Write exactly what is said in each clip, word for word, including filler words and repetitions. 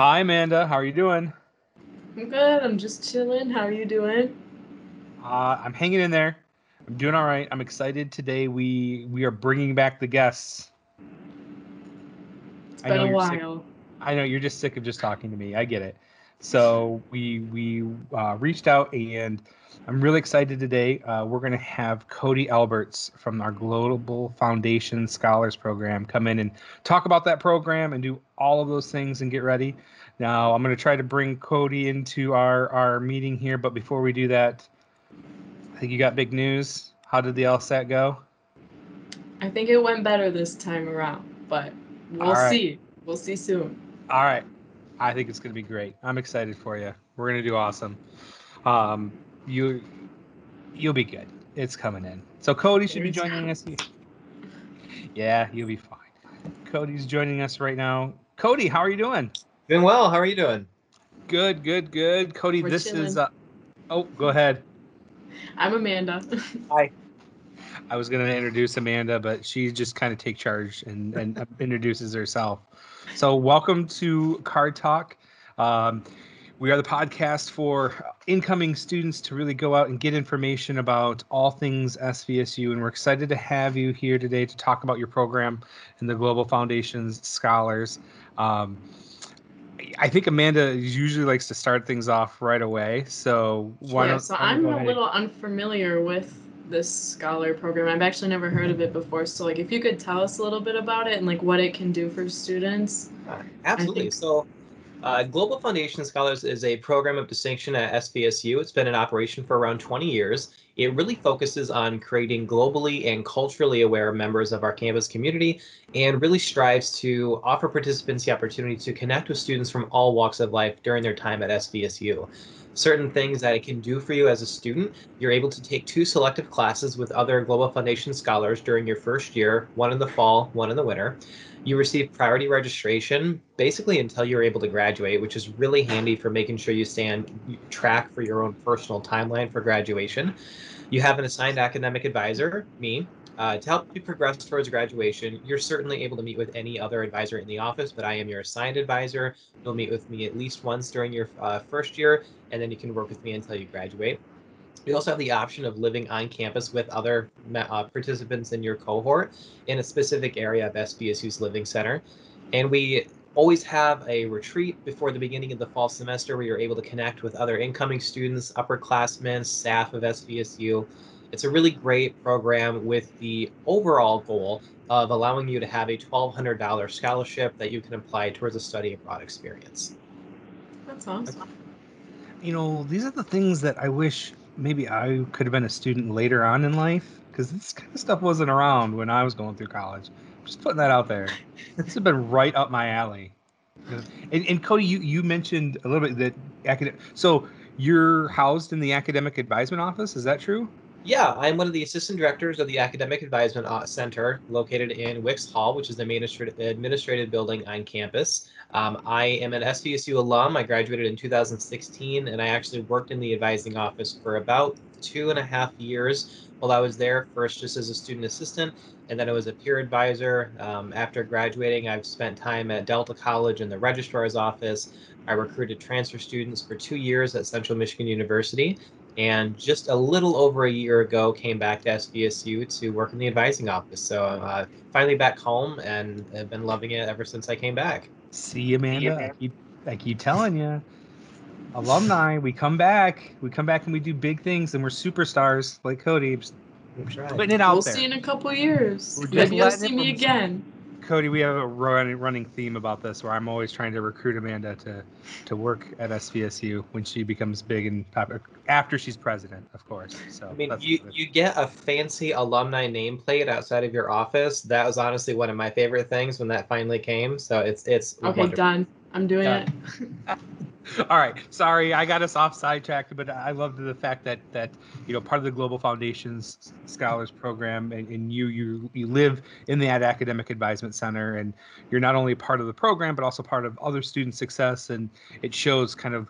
Hi, Amanda. How are you doing? I'm good. I'm just chilling. How are you doing? Uh, I'm hanging in there. I'm doing all right. I'm excited today. We we are bringing back the guests. It's been a while. I know you're just sick of just talking to me. I get it. So we we uh, reached out, and I'm really excited today. Uh, we're going to have Cody Alberts from our Global Foundation Scholars Program come in and talk about that program and do all of those things and get ready. Now, I'm going to try to bring Cody into our, our meeting here, but before we do that, I think you got big news. How did the LSAT go? I think it went better this time around, but we'll see. We'll see soon. All right. I think it's going to be great. I'm excited for you. We're going to do awesome. Um, you, you'll be good. It's coming in. So Cody should be joining us. Yeah, you'll be fine. Cody's joining us right now. Cody, how are you doing? Doing well. How are you doing? Good, good, good. Cody, We're this chilling. is. Uh, oh, go ahead. I'm Amanda. Hi. I was going to introduce Amanda, but she just kind of take charge and, and introduces herself. So welcome to Card Talk. Um, we are the podcast for incoming students to really go out and get information about all things S V S U, and we're excited to have you here today to talk about your program and the Global Foundation's Scholars. Um, I think Amanda usually likes to start things off right away, so why yeah, don't so I'm a little unfamiliar with this scholar program. I've actually never heard of it before. So like, if you could tell us a little bit about it and like what it can do for students. Uh, absolutely. So uh, Global Foundation Scholars is a program of distinction at S V S U. It's been in operation for around twenty years. It really focuses on creating globally and culturally aware members of our campus community and really strives to offer participants the opportunity to connect with students from all walks of life during their time at S V S U. Certain things that it can do for you as a student: you're able to take two selective classes with other Global Foundation Scholars during your first year, one in the fall, one in the winter. You receive priority registration basically until you're able to graduate, which is really handy for making sure you stay on track for your own personal timeline for graduation. You have an assigned academic advisor, me, uh, to help you progress towards graduation. You're certainly able to meet with any other advisor in the office, but I am your assigned advisor. You'll meet with me at least once during your uh, first year, and then you can work with me until you graduate. You also have the option of living on campus with other uh, participants in your cohort in a specific area of S B S U's Living Center. And we always have a retreat before the beginning of the fall semester where you're able to connect with other incoming students, upperclassmen, staff of S B S U. It's a really great program with the overall goal of allowing you to have a twelve hundred dollar scholarship that you can apply towards a study abroad experience. That's awesome. You know, these are the things that I wish maybe I could have been a student later on in life, because this kind of stuff wasn't around when I was going through college. Just putting that out there. This has been right up my alley. And, and Cody, you, you mentioned a little bit that academic. So you're housed in the academic advisement office. Is that true? Yeah, I'm one of the assistant directors of the Academic Advisement Center located in Wicks Hall, which is the main administrative building on campus. Um, I am an S V S U alum. I graduated in two thousand sixteen, and I actually worked in the advising office for about two and a half years while I was there, first just as a student assistant, and then I was a peer advisor. Um, after graduating, I've spent time at Delta College in the registrar's office. I recruited transfer students for two years at Central Michigan University, and just a little over a year ago came back to S V S U to work in the advising office. So I'm uh, finally back home, and I've been loving it ever since I came back. See, Amanda, See you, I, keep, I keep telling you, alumni, we come back. We come back and we do big things, and we're superstars like Cody. Just putting it out we'll there. We'll see in a couple years. Maybe you'll see me again. Cody, we have a running theme about this where I'm always trying to recruit Amanda to, to work at S V S U when she becomes big and popular, after she's president, of course. So I mean, you, you get a fancy alumni nameplate outside of your office. That was honestly one of my favorite things when that finally came. So it's it's okay. Wonderful. Done. I'm doing done. it. All right. Sorry, I got us off sidetracked, but I loved the fact that that you know part of the Global Foundation's Scholars Program, and, and you you you live in the Academic Advisement Center, and you're not only part of the program but also part of other student success, and it shows kind of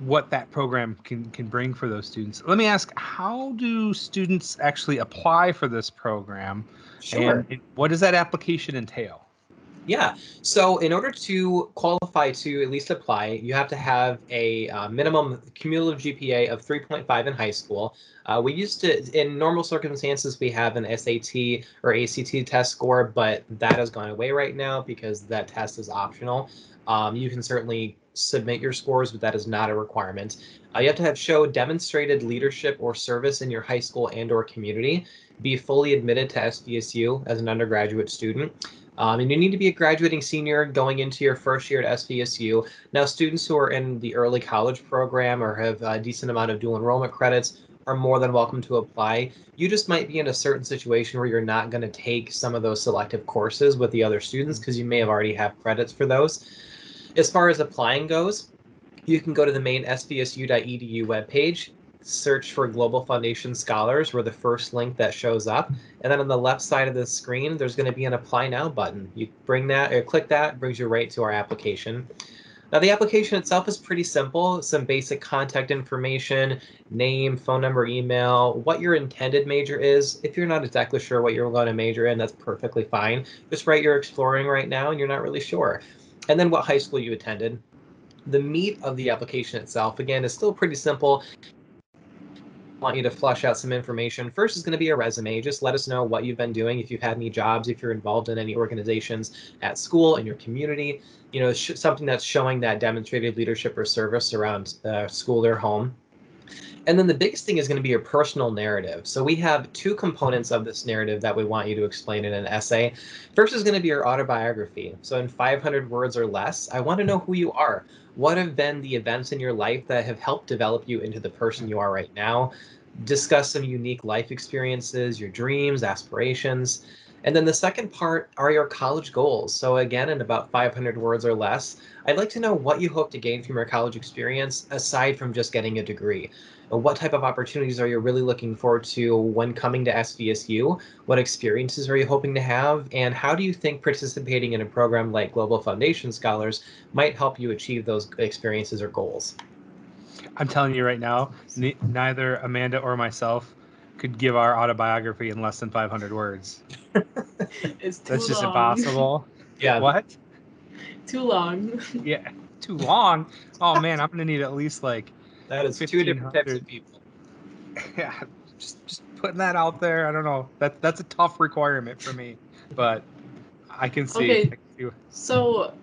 what that program can can bring for those students. Let me ask, how do students actually apply for this program? Sure. And what does that application entail? Yeah, so in order to qualify to at least apply, you have to have a uh, minimum cumulative G P A of three point five in high school. Uh, we used to, in normal circumstances, we have an S A T or A C T test score, but that has gone away right now because that test is optional. Um, you can certainly submit your scores, but that is not a requirement. Uh, you have to have show demonstrated leadership or service in your high school and or community, be fully admitted to S V S U as an undergraduate student. Um, and you need to be a graduating senior going into your first year at S V S U. Now, students who are in the early college program or have a decent amount of dual enrollment credits are more than welcome to apply. You just might be in a certain situation where you're not going to take some of those selective courses with the other students because you may have already have credits for those. As far as applying goes, you can go to the main S V S U dot E D U webpage, search for Global Foundation Scholars. We're the first link that shows up, and then on the left side of the screen there's going to be an Apply Now button. You bring that or click that, brings you right to our application. Now the application itself is pretty simple. Some basic contact information, name, phone number, email, what your intended major is. If you're not exactly sure what you're going to major in, that's perfectly fine. Just write you're exploring right now and you're not really sure, and then what high school you attended. The meat of the application itself, again, is still pretty simple. Want you to flush out some information. First is going to be a resume. Just let us know what you've been doing, if you've had any jobs, if you're involved in any organizations at school, in your community, you know, sh something that's showing that demonstrated leadership or service around uh, school or home. And then the biggest thing is going to be your personal narrative. So we have two components of this narrative that we want you to explain in an essay. First is going to be your autobiography. So in five hundred words or less, I want to know who you are. What have been the events in your life that have helped develop you into the person you are right now? Discuss some unique life experiences, your dreams, aspirations. And then the second part are your college goals. So again, in about five hundred words or less, I'd like to know what you hope to gain from your college experience aside from just getting a degree. What type of opportunities are you really looking forward to when coming to S V S U? What experiences are you hoping to have? And how do you think participating in a program like Global Foundation Scholars might help you achieve those experiences or goals? I'm telling you right now, ne- neither Amanda or myself could give our autobiography in less than five hundred words. It's too That's just long. Impossible. Yeah. What? Too long. Yeah, too long. Oh man, I'm gonna need at least like that is two different types of people. Yeah, just just putting that out there. I don't know. That that's a tough requirement for me, but I can see. Okay. I can see. So,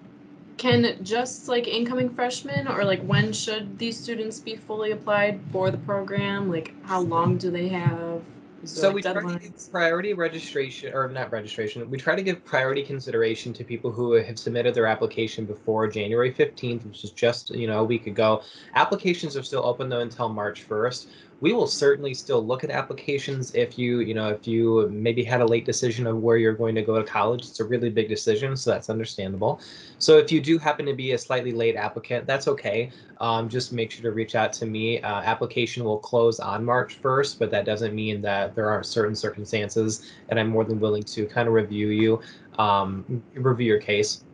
can just like incoming freshmen, or like when should these students be fully applied for the program? Like how long do they have? So we try to give priority registration, or not registration, we try to give priority consideration to people who have submitted their application before January fifteenth, which is just, you know, a week ago. Applications are still open though until March first. We will certainly still look at applications if you, you know, if you maybe had a late decision of where you're going to go to college. It's a really big decision, so that's understandable. So if you do happen to be a slightly late applicant, that's okay. Um, just make sure to reach out to me. Uh, application will close on March first, but that doesn't mean that there aren't certain circumstances, and I'm more than willing to kind of review you, um, review your case.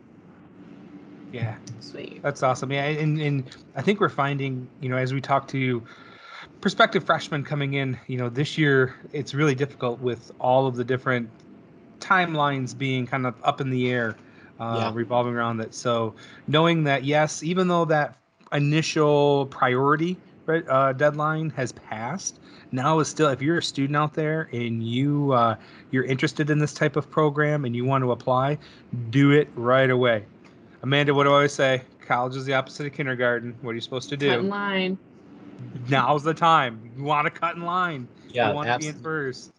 Yeah, sweet. That's awesome. Yeah, and, and I think we're finding, you know, as we talk to prospective freshmen coming in, you know, this year it's really difficult with all of the different timelines being kind of up in the air, uh, yeah. revolving around that. So knowing that, yes, even though that initial priority uh, deadline has passed, now is still, if you're a student out there and you uh, you're interested in this type of program and you want to apply, do it right away. Amanda, what do I always say? College is the opposite of kindergarten. What are you supposed to do? Cut in line. Now's the time. You want to cut in line. Yeah, you want absolutely. to be in first,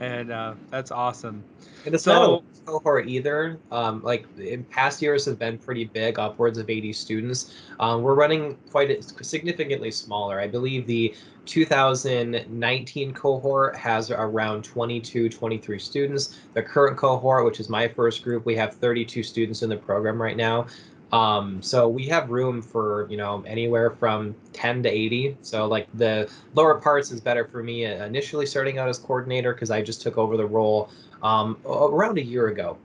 and uh, that's awesome. And it's so, not a cohort either. Um, like in past years have been pretty big, upwards of eighty students. Um, we're running quite a, significantly smaller. I believe the two thousand nineteen cohort has around twenty-two, twenty-three students. The current cohort, which is my first group, we have thirty-two students in the program right now. Um, so we have room for, you know, anywhere from ten to eighty. So like the lower parts is better for me initially starting out as coordinator because I just took over the role um, around a year ago.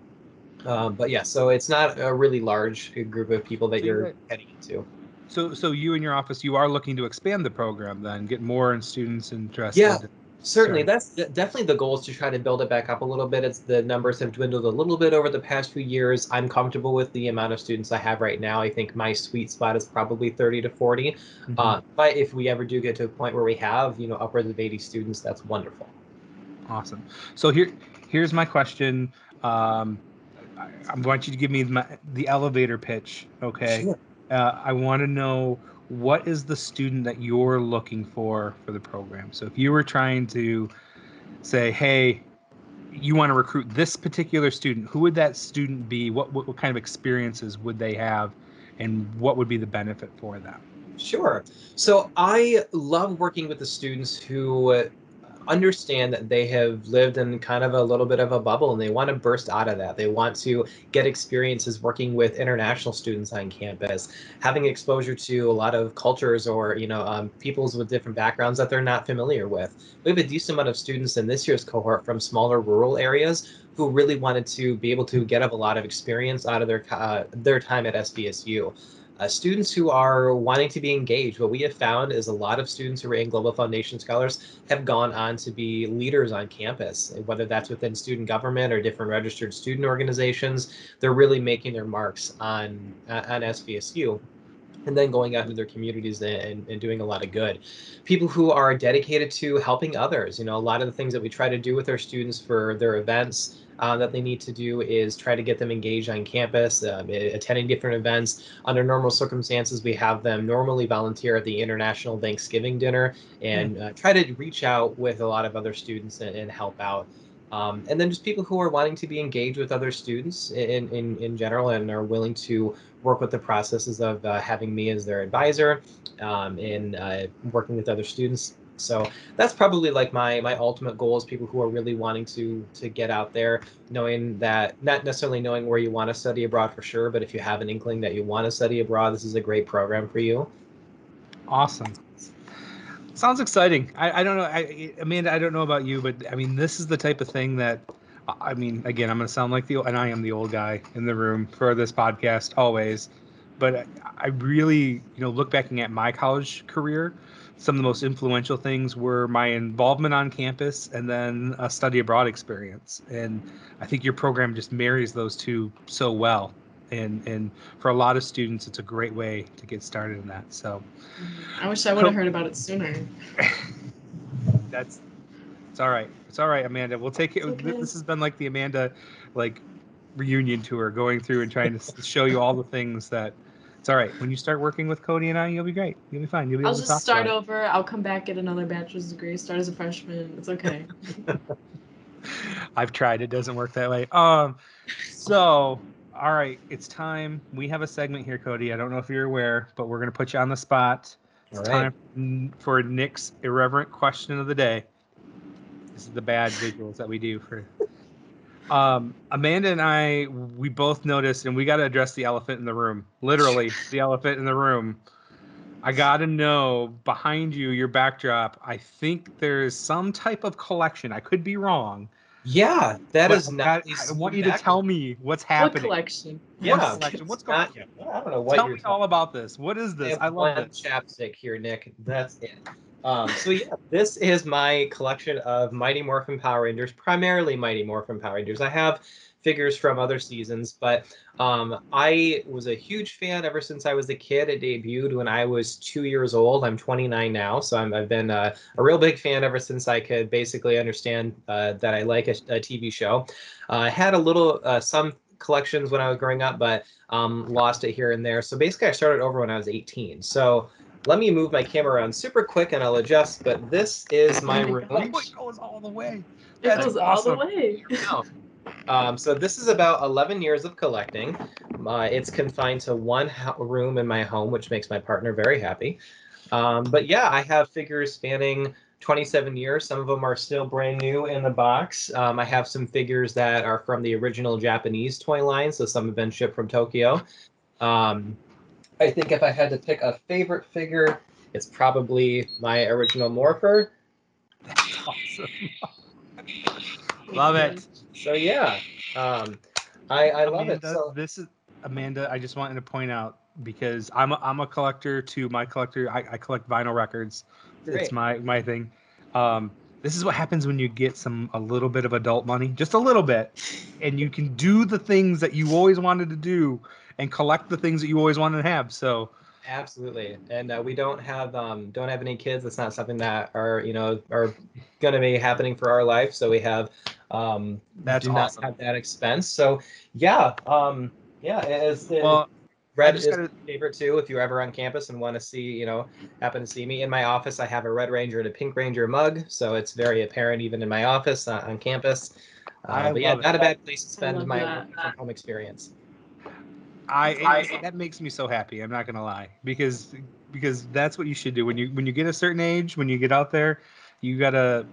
Um, but yeah, so it's not a really large group of people that you're heading into. So so you and your office, you are looking to expand the program then, get more students interested. Yeah. Certainly, sure. That's definitely the goal, is to try to build it back up a little bit. It's the numbers have dwindled a little bit over the past few years. I'm comfortable with the amount of students I have right now. I think my sweet spot is probably thirty to forty. Mm-hmm. uh, but if we ever do get to a point where we have, you know, upwards of eighty students, that's wonderful. Awesome. So here, here's my question. Um, I, I want you to give me my, the elevator pitch. Okay. Sure. Uh, I want to know, what is the student that you're looking for for the program? So if you were trying to say, hey, you want to recruit this particular student, who would that student be? What, what, what kind of experiences would they have, and what would be the benefit for them? Sure. So I love working with the students who understand that they have lived in kind of a little bit of a bubble and they want to burst out of that. They want to get experiences working with international students on campus, having exposure to a lot of cultures or, you know, um, peoples with different backgrounds that they're not familiar with. We have a decent amount of students in this year's cohort from smaller rural areas who really wanted to be able to get up a lot of experience out of their, uh, their time at S B S U. Uh, students who are wanting to be engaged. What we have found is a lot of students who are in Global Foundation Scholars have gone on to be leaders on campus, whether that's within student government or different registered student organizations. They're really making their marks on, uh, on S V S U. And then going out into their communities and, and, and doing a lot of good. People who are dedicated to helping others. You know, a lot of the things that we try to do with our students for their events uh, that they need to do is try to get them engaged on campus, um, attending different events. Under normal circumstances, we have them normally volunteer at the International Thanksgiving Dinner and uh, try to reach out with a lot of other students and, and help out. Um, and then just people who are wanting to be engaged with other students in, in, in general and are willing to work with the processes of uh, having me as their advisor um, in uh, working with other students. So that's probably like my my ultimate goal, is people who are really wanting to to get out there, knowing that, not necessarily knowing where you want to study abroad for sure, but if you have an inkling that you want to study abroad, this is a great program for you. Awesome. Sounds exciting. I, I don't know, I, Amanda, I don't know about you, but I mean, this is the type of thing that, I mean, again, I'm going to sound like the, and I am the old guy in the room for this podcast always, but I really, you know, look back at my college career, some of the most influential things were my involvement on campus and then a study abroad experience. And I think your program just marries those two so well. And, and for a lot of students, it's a great way to get started in that. So I wish I would have heard about it sooner. That's it's all right. It's all right, Amanda. We'll take it. Okay. This has been like the Amanda like reunion tour, going through and trying to show you all the things that it's all right. When you start working with Cody and I, you'll be great. You'll be fine. You'll be I'll able just to talk start over. It. I'll come back, get another bachelor's degree, start as a freshman. It's okay. I've tried. It doesn't work that way. Um, so. All right, it's time. We have a segment here, Cody. I don't know if you're aware, but we're going to put you on the spot. It's all right. Time for Nick's irreverent question of the day. This is the bad visuals that we do for um, Amanda and I. We both noticed, and we got to address the elephant in the room. Literally, the elephant in the room. I got to know, behind you, your backdrop, I think there is some type of collection. I could be wrong. Yeah, that what, is not. I, I want you to tell me what's happening. What collection? Yeah, what collection? What's going not, on? I don't know what. Tell you're me all about this. What is this? I, I love this. Chapstick here, Nick. That's it. Um, so yeah, this is my collection of Mighty Morphin Power Rangers, primarily Mighty Morphin Power Rangers. I have figures from other seasons, but um, I was a huge fan ever since I was a kid. It debuted when I was two years old. I'm twenty-nine now, so I'm, I've been uh, a real big fan ever since I could basically understand uh, that I like a, a T V show. Uh, I had a little, uh, some collections when I was growing up, but um, lost it here and there. So basically I started over when I was eighteen. So let me move my camera around super quick and I'll adjust, but this is my, oh my room. Gosh. It goes all the way. That's it goes awesome. All the way. Um, so this is about eleven years of collecting. Uh, it's confined to one room in my home, which makes my partner very happy. Um, but yeah, I have figures spanning twenty-seven years. Some of them are still brand new in the box. Um, I have some figures that are from the original Japanese toy line, so some have been shipped from Tokyo. Um, I think if I had to pick a favorite figure, it's probably my original Morpher. That's awesome. Love it. So yeah, um, I, I love Amanda, it. So. This is Amanda. I just wanted to point out, because I'm a, I'm a collector too. My collector, I, I collect vinyl records. Great. It's my my thing. Um, This is what happens when you get some a little bit of adult money, just a little bit, and you can do the things that you always wanted to do and collect the things that you always wanted to have. So absolutely. And uh, we don't have um, don't have any kids. That's not something that are, you know, are going to be happening for our life. So we have um, that's do awesome. Not have that expense. So, yeah. Um, yeah. As well, Red is gotta... my favorite too. If you're ever on campus and want to see, you know, happen to see me in my office, I have a Red Ranger and a Pink Ranger mug. So it's very apparent even in my office uh, on campus. Uh, but yeah, it. Not a bad place to spend my that. From home experience. I, I that makes me so happy. I'm not gonna lie, because because that's what you should do when you when you get a certain age, when you get out there, you gotta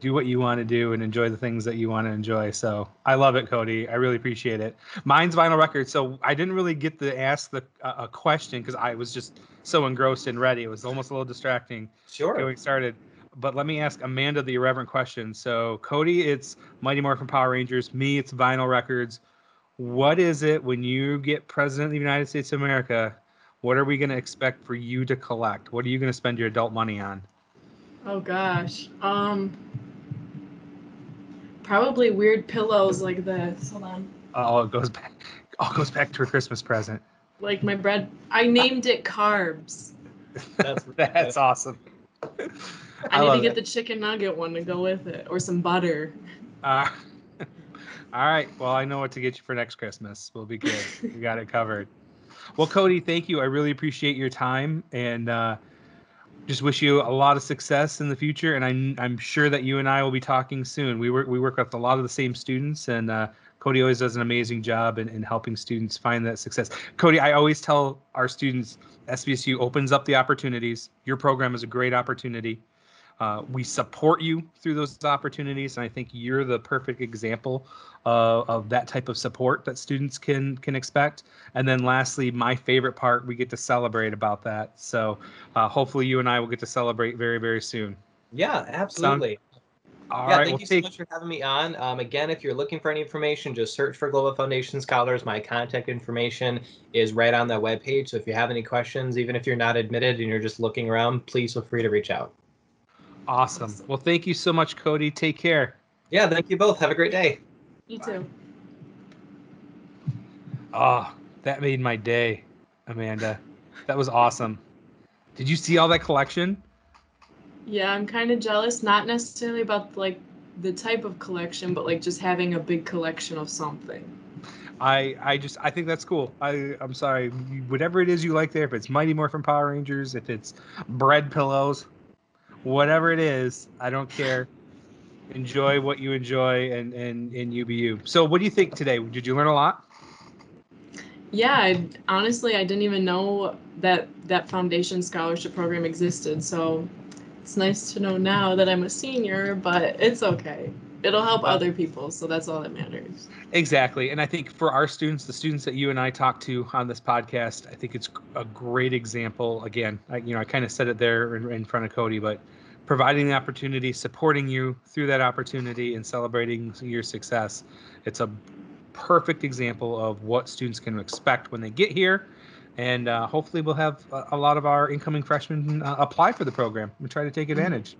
do what you want to do and enjoy the things that you want to enjoy. So I love it, Cody. I really appreciate it. Mine's vinyl record. So I didn't really get to ask the uh, a question because I was just so engrossed and ready. It was almost a little distracting. Sure. Getting started. But let me ask Amanda the irreverent question. So Cody, it's Mighty Morphin Power Rangers. Me, it's vinyl records. What is it when you get president of the United States of America? What are we going to expect for you to collect? What are you going to spend your adult money on? Oh gosh, um, probably weird pillows like this. Hold on. Oh, it goes back. Oh, it goes back to a Christmas present. Like my bread. I named it Carbs. That's that's awesome. I, I need to get that. The chicken nugget one to go with it, or some butter. Uh, All right. Well, I know what to get you for next Christmas. We'll be good. We got it covered. Well, Cody, thank you. I really appreciate your time, and uh, just wish you a lot of success in the future. And I'm I'm sure that you and I will be talking soon. We work we work with a lot of the same students, and uh, Cody always does an amazing job in, in helping students find that success. Cody, I always tell our students, S V S U opens up the opportunities. Your program is a great opportunity. Uh, we support you through those opportunities, and I think you're the perfect example uh, of that type of support that students can can expect. And then lastly, my favorite part, we get to celebrate about that. So uh, hopefully you and I will get to celebrate very, very soon. Yeah, absolutely. Sound All yeah, right, thank we'll you take... so much for having me on. Um, again, if you're looking for any information, just search for Global Foundation Scholars. My contact information is right on that webpage. So if you have any questions, even if you're not admitted and you're just looking around, please feel free to reach out. Awesome. Well, thank you so much, Cody. Take care. Yeah, thank you both. Have a great day. You too. Oh, that made my day, Amanda. That was awesome. Did you see all that collection? Yeah, I'm kind of jealous. Not necessarily about like the type of collection, but like just having a big collection of something. I I just I think that's cool. I I'm sorry. Whatever it is you like there, if it's Mighty Morphin Power Rangers, if it's bread pillows. Whatever it is, I don't care. Enjoy what you enjoy, and, and, and you be you. So what do you think today? Did you learn a lot? Yeah, I, honestly, I didn't even know that that foundation scholarship program existed. So it's nice to know now that I'm a senior, but it's okay. It'll help other people, so that's all that matters. Exactly. And I think for our students, the students that you and I talk to on this podcast, I think it's a great example. Again, I, you know, I kind of said it there in, in front of Cody, but providing the opportunity, supporting you through that opportunity, and celebrating your success. It's a perfect example of what students can expect when they get here. And uh, hopefully we'll have a, a lot of our incoming freshmen uh, apply for the program and try to take advantage. Mm-hmm.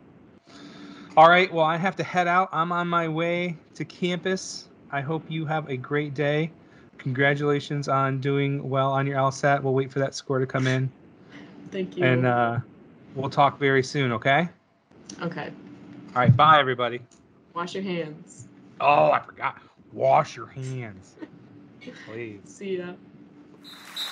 All right, well, I have to head out. I'm on my way to campus. I hope you have a great day. Congratulations on doing well on your LSAT. We'll wait for that score to come in. Thank you. And uh, we'll talk very soon, okay? Okay. All right, bye, everybody. Wash your hands. Oh, I forgot. Wash your hands. Please. See ya.